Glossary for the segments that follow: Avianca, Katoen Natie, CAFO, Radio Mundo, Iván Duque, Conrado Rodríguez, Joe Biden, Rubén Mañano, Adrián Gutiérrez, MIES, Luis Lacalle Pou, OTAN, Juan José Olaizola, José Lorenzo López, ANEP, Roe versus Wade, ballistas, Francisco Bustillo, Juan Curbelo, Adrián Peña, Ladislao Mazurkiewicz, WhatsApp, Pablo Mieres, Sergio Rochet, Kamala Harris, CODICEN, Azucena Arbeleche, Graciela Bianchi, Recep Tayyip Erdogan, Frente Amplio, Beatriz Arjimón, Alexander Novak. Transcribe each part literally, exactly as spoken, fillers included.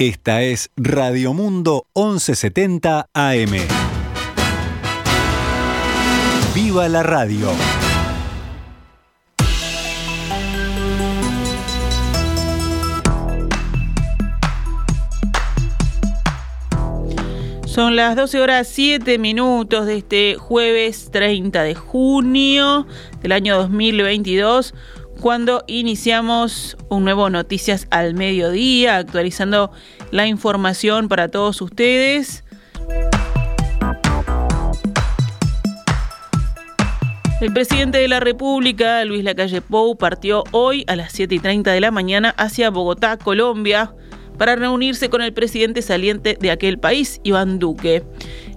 Esta es Radio Mundo once setenta A M. ¡Viva la radio! Son las doce horas siete minutos de este jueves treinta de junio del año dos mil veintidós, cuando iniciamos un nuevo Noticias al Mediodía, actualizando la información para todos ustedes. El presidente de la República, Luis Lacalle Pou, partió hoy a las siete y treinta de la mañana hacia Bogotá, Colombia, para reunirse con el presidente saliente de aquel país, Iván Duque.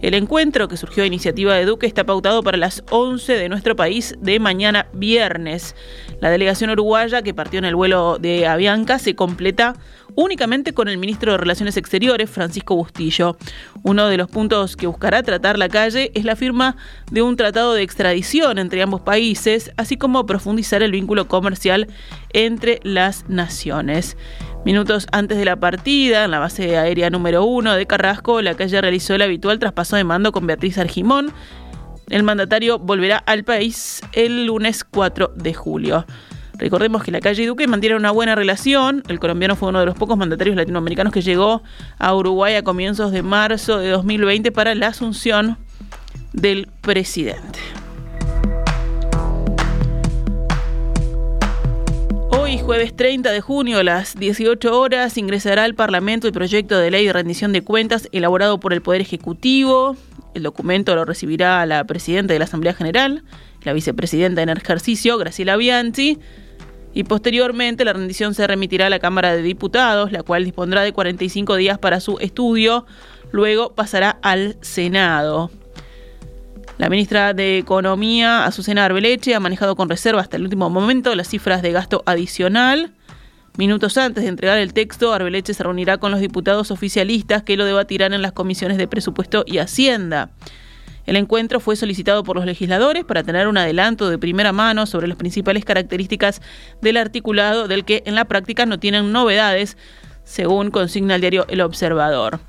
El encuentro, que surgió a iniciativa de Duque, está pautado para las once de nuestro país de mañana viernes. La delegación uruguaya, que partió en el vuelo de Avianca, se completa únicamente con el ministro de Relaciones Exteriores, Francisco Bustillo. Uno de los puntos que buscará tratar Lacalle es la firma de un tratado de extradición entre ambos países, así como profundizar el vínculo comercial entre las naciones. Minutos antes de la partida, en la base aérea número uno de Carrasco, Lacalle realizó el habitual traspaso de mando con Beatriz Arjimón. El mandatario volverá al país el lunes cuatro de julio. Recordemos que Lacalle y Duque mantienen una buena relación. El colombiano fue uno de los pocos mandatarios latinoamericanos que llegó a Uruguay a comienzos de marzo de dos mil veinte para la asunción del presidente. Hoy, jueves treinta de junio, a las dieciocho horas, ingresará al Parlamento el proyecto de ley de rendición de cuentas elaborado por el Poder Ejecutivo. El documento lo recibirá la presidenta de la Asamblea General, la vicepresidenta en ejercicio, Graciela Bianchi, y posteriormente la rendición se remitirá a la Cámara de Diputados, la cual dispondrá de cuarenta y cinco días para su estudio, luego pasará al Senado. La ministra de Economía, Azucena Arbeleche, ha manejado con reserva hasta el último momento las cifras de gasto adicional. Minutos antes de entregar el texto, Arbeleche se reunirá con los diputados oficialistas que lo debatirán en las comisiones de Presupuesto y Hacienda. El encuentro fue solicitado por los legisladores para tener un adelanto de primera mano sobre las principales características del articulado, del que en la práctica no tienen novedades, según consigna el diario El Observador.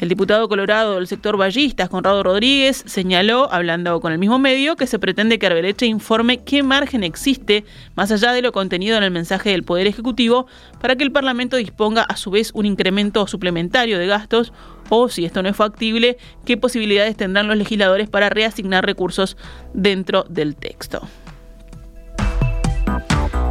El diputado colorado del sector ballistas, Conrado Rodríguez, señaló, hablando con el mismo medio, que se pretende que Arbeleche informe qué margen existe, más allá de lo contenido en el mensaje del Poder Ejecutivo, para que el Parlamento disponga a su vez un incremento suplementario de gastos o, si esto no es factible, qué posibilidades tendrán los legisladores para reasignar recursos dentro del texto.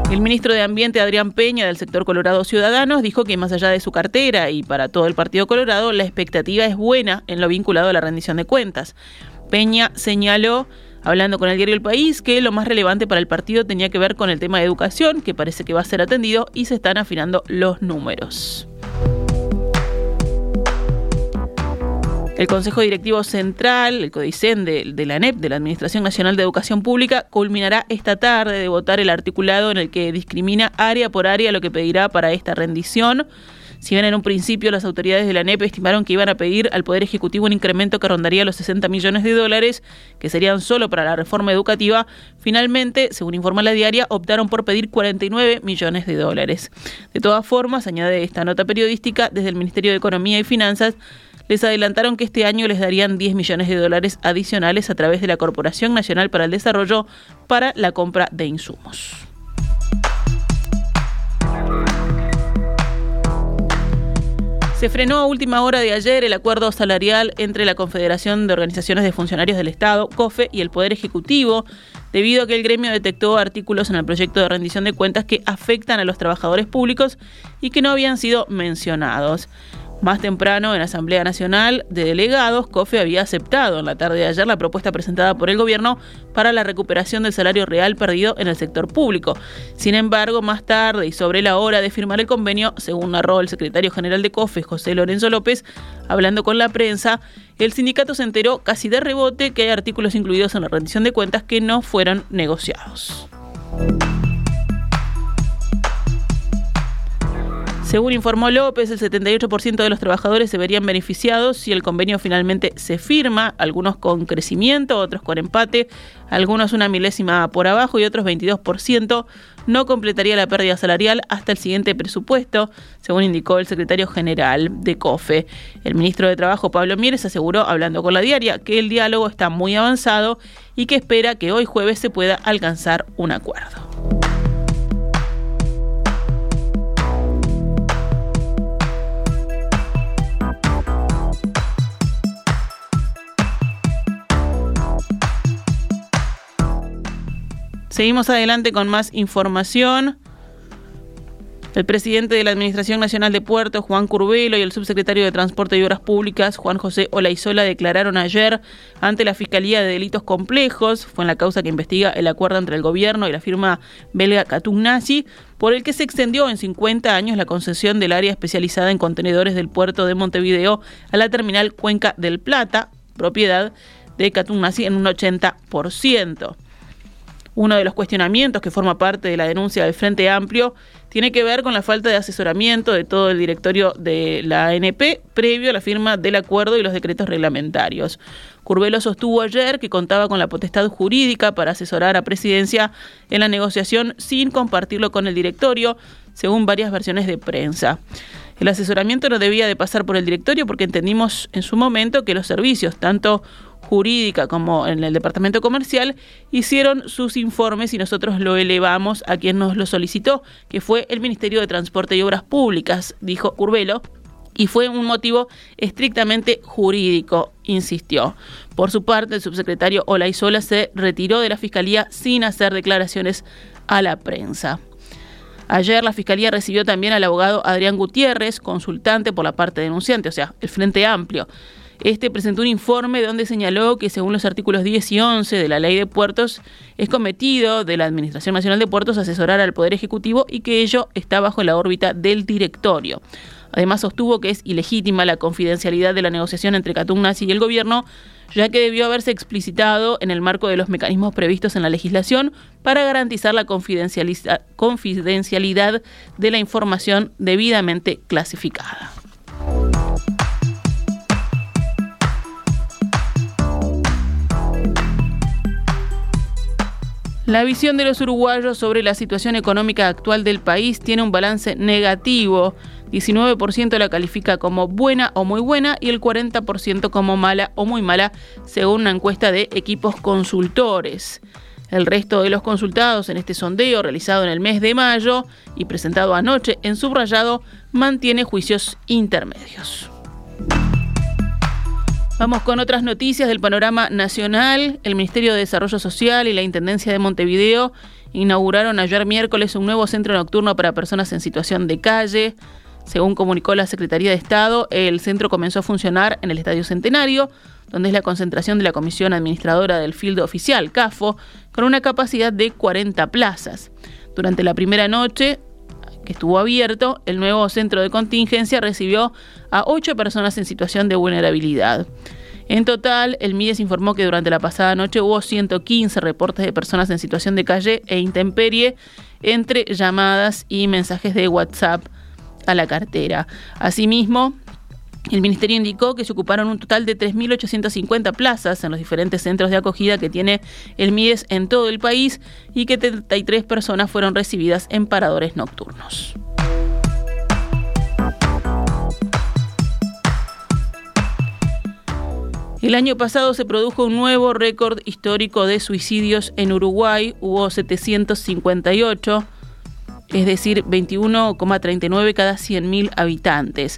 El ministro de Ambiente, Adrián Peña, del sector Colorado Ciudadanos, dijo que más allá de su cartera y para todo el Partido Colorado, la expectativa es buena en lo vinculado a la rendición de cuentas. Peña señaló, hablando con el diario El País, que lo más relevante para el partido tenía que ver con el tema de educación, que parece que va a ser atendido y se están afinando los números. El Consejo Directivo Central, el CODICEN de, de la ANEP, de la Administración Nacional de Educación Pública, culminará esta tarde de votar el articulado en el que discrimina área por área lo que pedirá para esta rendición. Si bien en un principio las autoridades de la ANEP estimaron que iban a pedir al Poder Ejecutivo un incremento que rondaría los sesenta millones de dólares, que serían solo para la reforma educativa, finalmente, según informa la diaria, optaron por pedir cuarenta y nueve millones de dólares. De todas formas, añade esta nota periodística, desde el Ministerio de Economía y Finanzas, les adelantaron que este año les darían diez millones de dólares adicionales a través de la Corporación Nacional para el Desarrollo para la compra de insumos. Se frenó a última hora de ayer el acuerdo salarial entre la Confederación de Organizaciones de Funcionarios del Estado, COFE, y el Poder Ejecutivo, debido a que el gremio detectó artículos en el proyecto de rendición de cuentas que afectan a los trabajadores públicos y que no habían sido mencionados. Más temprano, en la Asamblea Nacional de Delegados, COFE había aceptado en la tarde de ayer la propuesta presentada por el gobierno para la recuperación del salario real perdido en el sector público. Sin embargo, más tarde y sobre la hora de firmar el convenio, según narró el secretario general de COFE, José Lorenzo López, hablando con la prensa, el sindicato se enteró casi de rebote que hay artículos incluidos en la rendición de cuentas que no fueron negociados. Según informó López, el setenta y ocho por ciento de los trabajadores se verían beneficiados si el convenio finalmente se firma, algunos con crecimiento, otros con empate, algunos una milésima por abajo y otros veintidós por ciento no completaría la pérdida salarial hasta el siguiente presupuesto, según indicó el secretario general de COFE. El ministro de Trabajo, Pablo Mieres, aseguró, hablando con La Diaria, que el diálogo está muy avanzado y que espera que hoy jueves se pueda alcanzar un acuerdo. Seguimos adelante con más información. El presidente de la Administración Nacional de Puertos, Juan Curbelo, y el subsecretario de Transporte y Obras Públicas, Juan José Olaizola, declararon ayer ante la Fiscalía de Delitos Complejos, fue en la causa que investiga el acuerdo entre el gobierno y la firma belga Katoen Natie, por el que se extendió en cincuenta años la concesión del área especializada en contenedores del puerto de Montevideo a la terminal Cuenca del Plata, propiedad de Katoen Natie en un ochenta por ciento. Uno de los cuestionamientos que forma parte de la denuncia del Frente Amplio tiene que ver con la falta de asesoramiento de todo el directorio de la A N E P previo a la firma del acuerdo y los decretos reglamentarios. Curbelo sostuvo ayer que contaba con la potestad jurídica para asesorar a Presidencia en la negociación sin compartirlo con el directorio, según varias versiones de prensa. El asesoramiento no debía de pasar por el directorio porque entendimos en su momento que los servicios, tanto jurídica como en el departamento comercial, hicieron sus informes y nosotros lo elevamos a quien nos lo solicitó, que fue el Ministerio de Transporte y Obras Públicas, dijo Curbelo, y fue un motivo estrictamente jurídico, insistió. Por su parte, el subsecretario Olaizola se retiró de la Fiscalía sin hacer declaraciones a la prensa. Ayer la Fiscalía recibió también al abogado Adrián Gutiérrez, consultante por la parte denunciante, o sea, el Frente Amplio. Este presentó un informe donde señaló que según los artículos diez y once de la Ley de Puertos es cometido de la Administración Nacional de Puertos asesorar al Poder Ejecutivo y que ello está bajo la órbita del directorio. Además sostuvo que es ilegítima la confidencialidad de la negociación entre Katoen Natie y el gobierno, ya que debió haberse explicitado en el marco de los mecanismos previstos en la legislación para garantizar la confidencializa- confidencialidad de la información debidamente clasificada. La visión de los uruguayos sobre la situación económica actual del país tiene un balance negativo. diecinueve por ciento la califica como buena o muy buena y el cuarenta por ciento como mala o muy mala, según una encuesta de equipos consultores. El resto de los consultados en este sondeo, realizado en el mes de mayo y presentado anoche en Subrayado, mantiene juicios intermedios. Vamos con otras noticias del panorama nacional. El Ministerio de Desarrollo Social y la Intendencia de Montevideo inauguraron ayer miércoles un nuevo centro nocturno para personas en situación de calle. Según comunicó la Secretaría de Estado, el centro comenzó a funcionar en el Estadio Centenario, donde es la concentración de la Comisión Administradora del Field Oficial, CAFO, con una capacidad de cuarenta plazas. Durante la primera noche que estuvo abierto, el nuevo centro de contingencia recibió a ocho personas en situación de vulnerabilidad. En total, el MIES informó que durante la pasada noche hubo ciento quince reportes de personas en situación de calle e intemperie entre llamadas y mensajes de WhatsApp a la cartera. Asimismo, el Ministerio indicó que se ocuparon un total de tres mil ochocientas cincuenta plazas en los diferentes centros de acogida que tiene el MIES en todo el país y que treinta y tres personas fueron recibidas en paradores nocturnos. El año pasado se produjo un nuevo récord histórico de suicidios en Uruguay, hubo setecientos cincuenta y ocho, es decir, veintiuno coma treinta y nueve cada cien mil habitantes.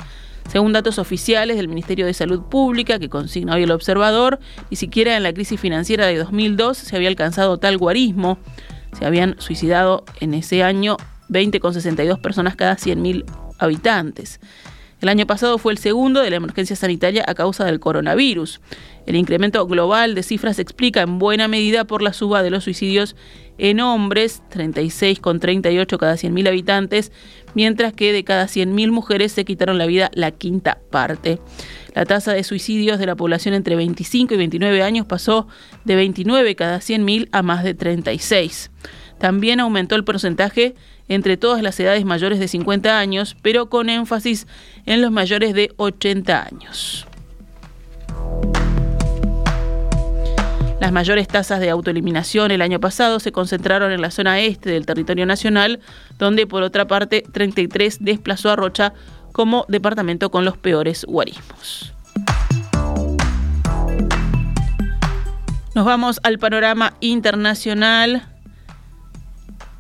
Según datos oficiales del Ministerio de Salud Pública, que consigna hoy el Observador, ni siquiera en la crisis financiera de dos mil dos se había alcanzado tal guarismo. Se habían suicidado en ese año veinte coma sesenta y dos personas cada cien mil habitantes. El año pasado fue el segundo de la emergencia sanitaria a causa del coronavirus. El incremento global de cifras se explica en buena medida por la suba de los suicidios en hombres, treinta y seis coma treinta y ocho cada cien mil habitantes, mientras que de cada cien mil mujeres se quitaron la vida la quinta parte. La tasa de suicidios de la población entre veinticinco y veintinueve años pasó de veintinueve cada cien mil a más de treinta y seis. También aumentó el porcentaje entre todas las edades mayores de cincuenta años, pero con énfasis en los mayores de ochenta años. Las mayores tasas de autoeliminación el año pasado se concentraron en la zona este del territorio nacional, donde por otra parte treinta y tres desplazó a Rocha como departamento con los peores guarismos. Nos vamos al panorama internacional.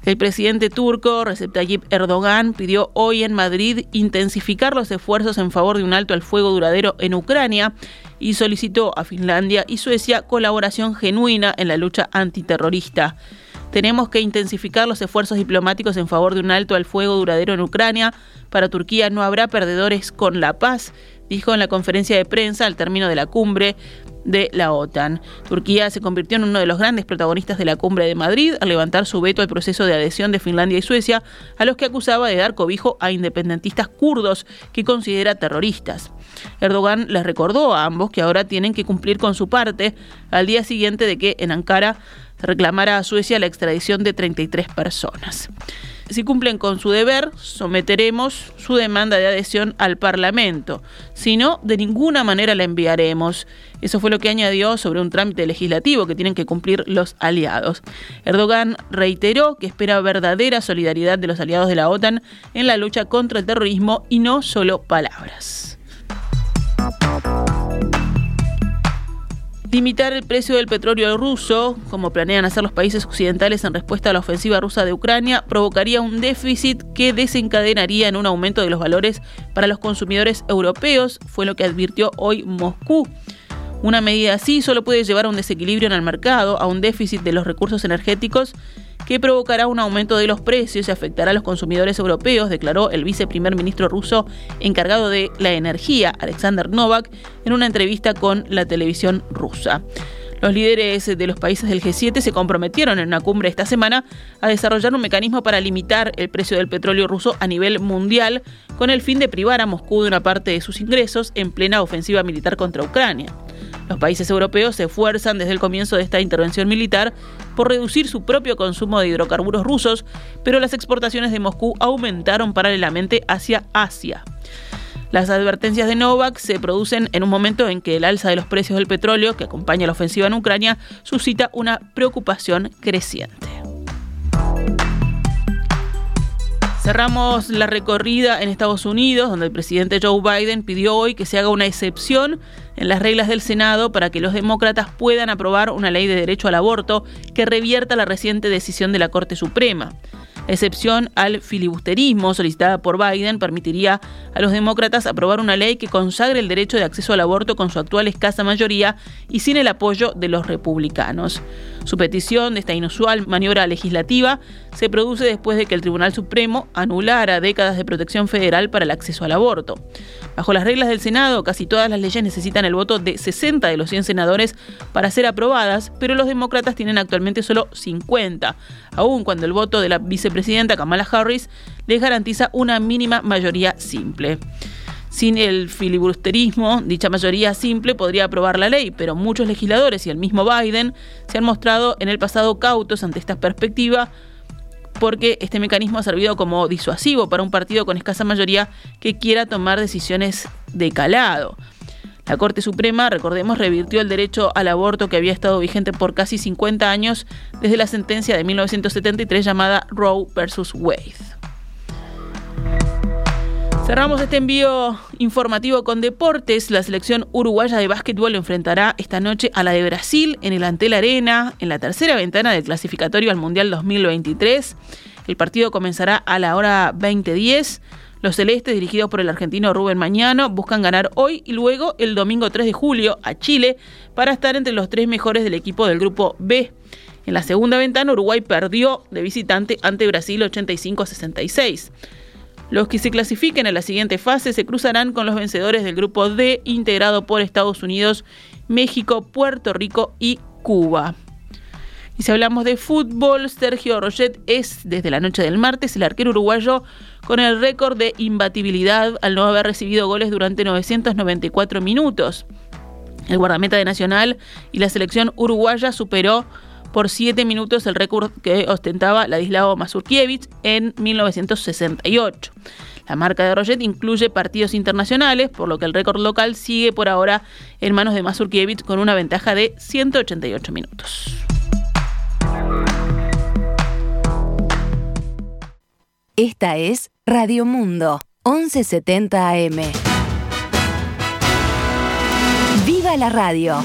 El presidente turco Recep Tayyip Erdogan pidió hoy en Madrid intensificar los esfuerzos en favor de un alto al fuego duradero en Ucrania y solicitó a Finlandia y Suecia colaboración genuina en la lucha antiterrorista. Tenemos que intensificar los esfuerzos diplomáticos en favor de un alto al fuego duradero en Ucrania. Para Turquía no habrá perdedores con la paz, dijo en la conferencia de prensa al término de la cumbre de la OTAN. Turquía se convirtió en uno de los grandes protagonistas de la cumbre de Madrid al levantar su veto al proceso de adhesión de Finlandia y Suecia, a los que acusaba de dar cobijo a independentistas kurdos que considera terroristas. Erdogan les recordó a ambos que ahora tienen que cumplir con su parte al día siguiente de que en Ankara reclamara a Suecia la extradición de treinta y tres personas. Si cumplen con su deber, someteremos su demanda de adhesión al Parlamento. Si no, de ninguna manera la enviaremos. Eso fue lo que añadió sobre un trámite legislativo que tienen que cumplir los aliados. Erdogan reiteró que espera verdadera solidaridad de los aliados de la OTAN en la lucha contra el terrorismo y no solo palabras. Limitar el precio del petróleo ruso, como planean hacer los países occidentales en respuesta a la ofensiva rusa de Ucrania, provocaría un déficit que desencadenaría en un aumento de los valores para los consumidores europeos, fue lo que advirtió hoy Moscú. Una medida así solo puede llevar a un desequilibrio en el mercado, a un déficit de los recursos energéticos que provocará un aumento de los precios y afectará a los consumidores europeos, declaró el viceprimer ministro ruso encargado de la energía, Alexander Novak, en una entrevista con la televisión rusa. Los líderes de los países del G siete se comprometieron en una cumbre esta semana a desarrollar un mecanismo para limitar el precio del petróleo ruso a nivel mundial, con el fin de privar a Moscú de una parte de sus ingresos en plena ofensiva militar contra Ucrania. Los países europeos se esfuerzan desde el comienzo de esta intervención militar por reducir su propio consumo de hidrocarburos rusos, pero las exportaciones de Moscú aumentaron paralelamente hacia Asia. Las advertencias de Novak se producen en un momento en que el alza de los precios del petróleo, que acompaña la ofensiva en Ucrania, suscita una preocupación creciente. Cerramos la recorrida en Estados Unidos, donde el presidente Joe Biden pidió hoy que se haga una excepción en las reglas del Senado para que los demócratas puedan aprobar una ley de derecho al aborto que revierta la reciente decisión de la Corte Suprema. Excepción al filibusterismo solicitada por Biden permitiría a los demócratas aprobar una ley que consagre el derecho de acceso al aborto con su actual escasa mayoría y sin el apoyo de los republicanos. Su petición de esta inusual maniobra legislativa se produce después de que el Tribunal Supremo anulara décadas de protección federal para el acceso al aborto. Bajo las reglas del Senado, casi todas las leyes necesitan el voto de sesenta de los cien senadores para ser aprobadas, pero los demócratas tienen actualmente solo cincuenta, aun cuando el voto de la vicepresidenta presidenta Kamala Harris les garantiza una mínima mayoría simple. Sin el filibusterismo, dicha mayoría simple podría aprobar la ley, pero muchos legisladores y el mismo Biden se han mostrado en el pasado cautos ante esta perspectiva, porque este mecanismo ha servido como disuasivo para un partido con escasa mayoría que quiera tomar decisiones de calado. La Corte Suprema, recordemos, revirtió el derecho al aborto que había estado vigente por casi cincuenta años desde la sentencia de mil novecientos setenta y tres llamada Roe versus Wade. Cerramos este envío informativo con deportes. La selección uruguaya de básquetbol enfrentará esta noche a la de Brasil en el Antel Arena, en la tercera ventana del clasificatorio al Mundial dos mil veintitrés. El partido comenzará a la hora veinte diez. Los celestes, dirigidos por el argentino Rubén Mañano, buscan ganar hoy y luego el domingo tres de julio a Chile para estar entre los tres mejores del equipo del grupo B. En la segunda ventana, Uruguay perdió de visitante ante Brasil ochenta y cinco a sesenta y seis. Los que se clasifiquen a la siguiente fase se cruzarán con los vencedores del grupo D, integrado por Estados Unidos, México, Puerto Rico y Cuba. Y si hablamos de fútbol, Sergio Rochet es, desde la noche del martes, el arquero uruguayo con el récord de imbatibilidad al no haber recibido goles durante novecientos noventa y cuatro minutos. El guardameta de Nacional y la selección uruguaya superó por siete minutos el récord que ostentaba Ladislao Mazurkiewicz en mil novecientos sesenta y ocho. La marca de Rochet incluye partidos internacionales, por lo que el récord local sigue por ahora en manos de Mazurkiewicz con una ventaja de ciento ochenta y ocho minutos. Esta es Radio Mundo, once setenta A M. ¡Viva la radio!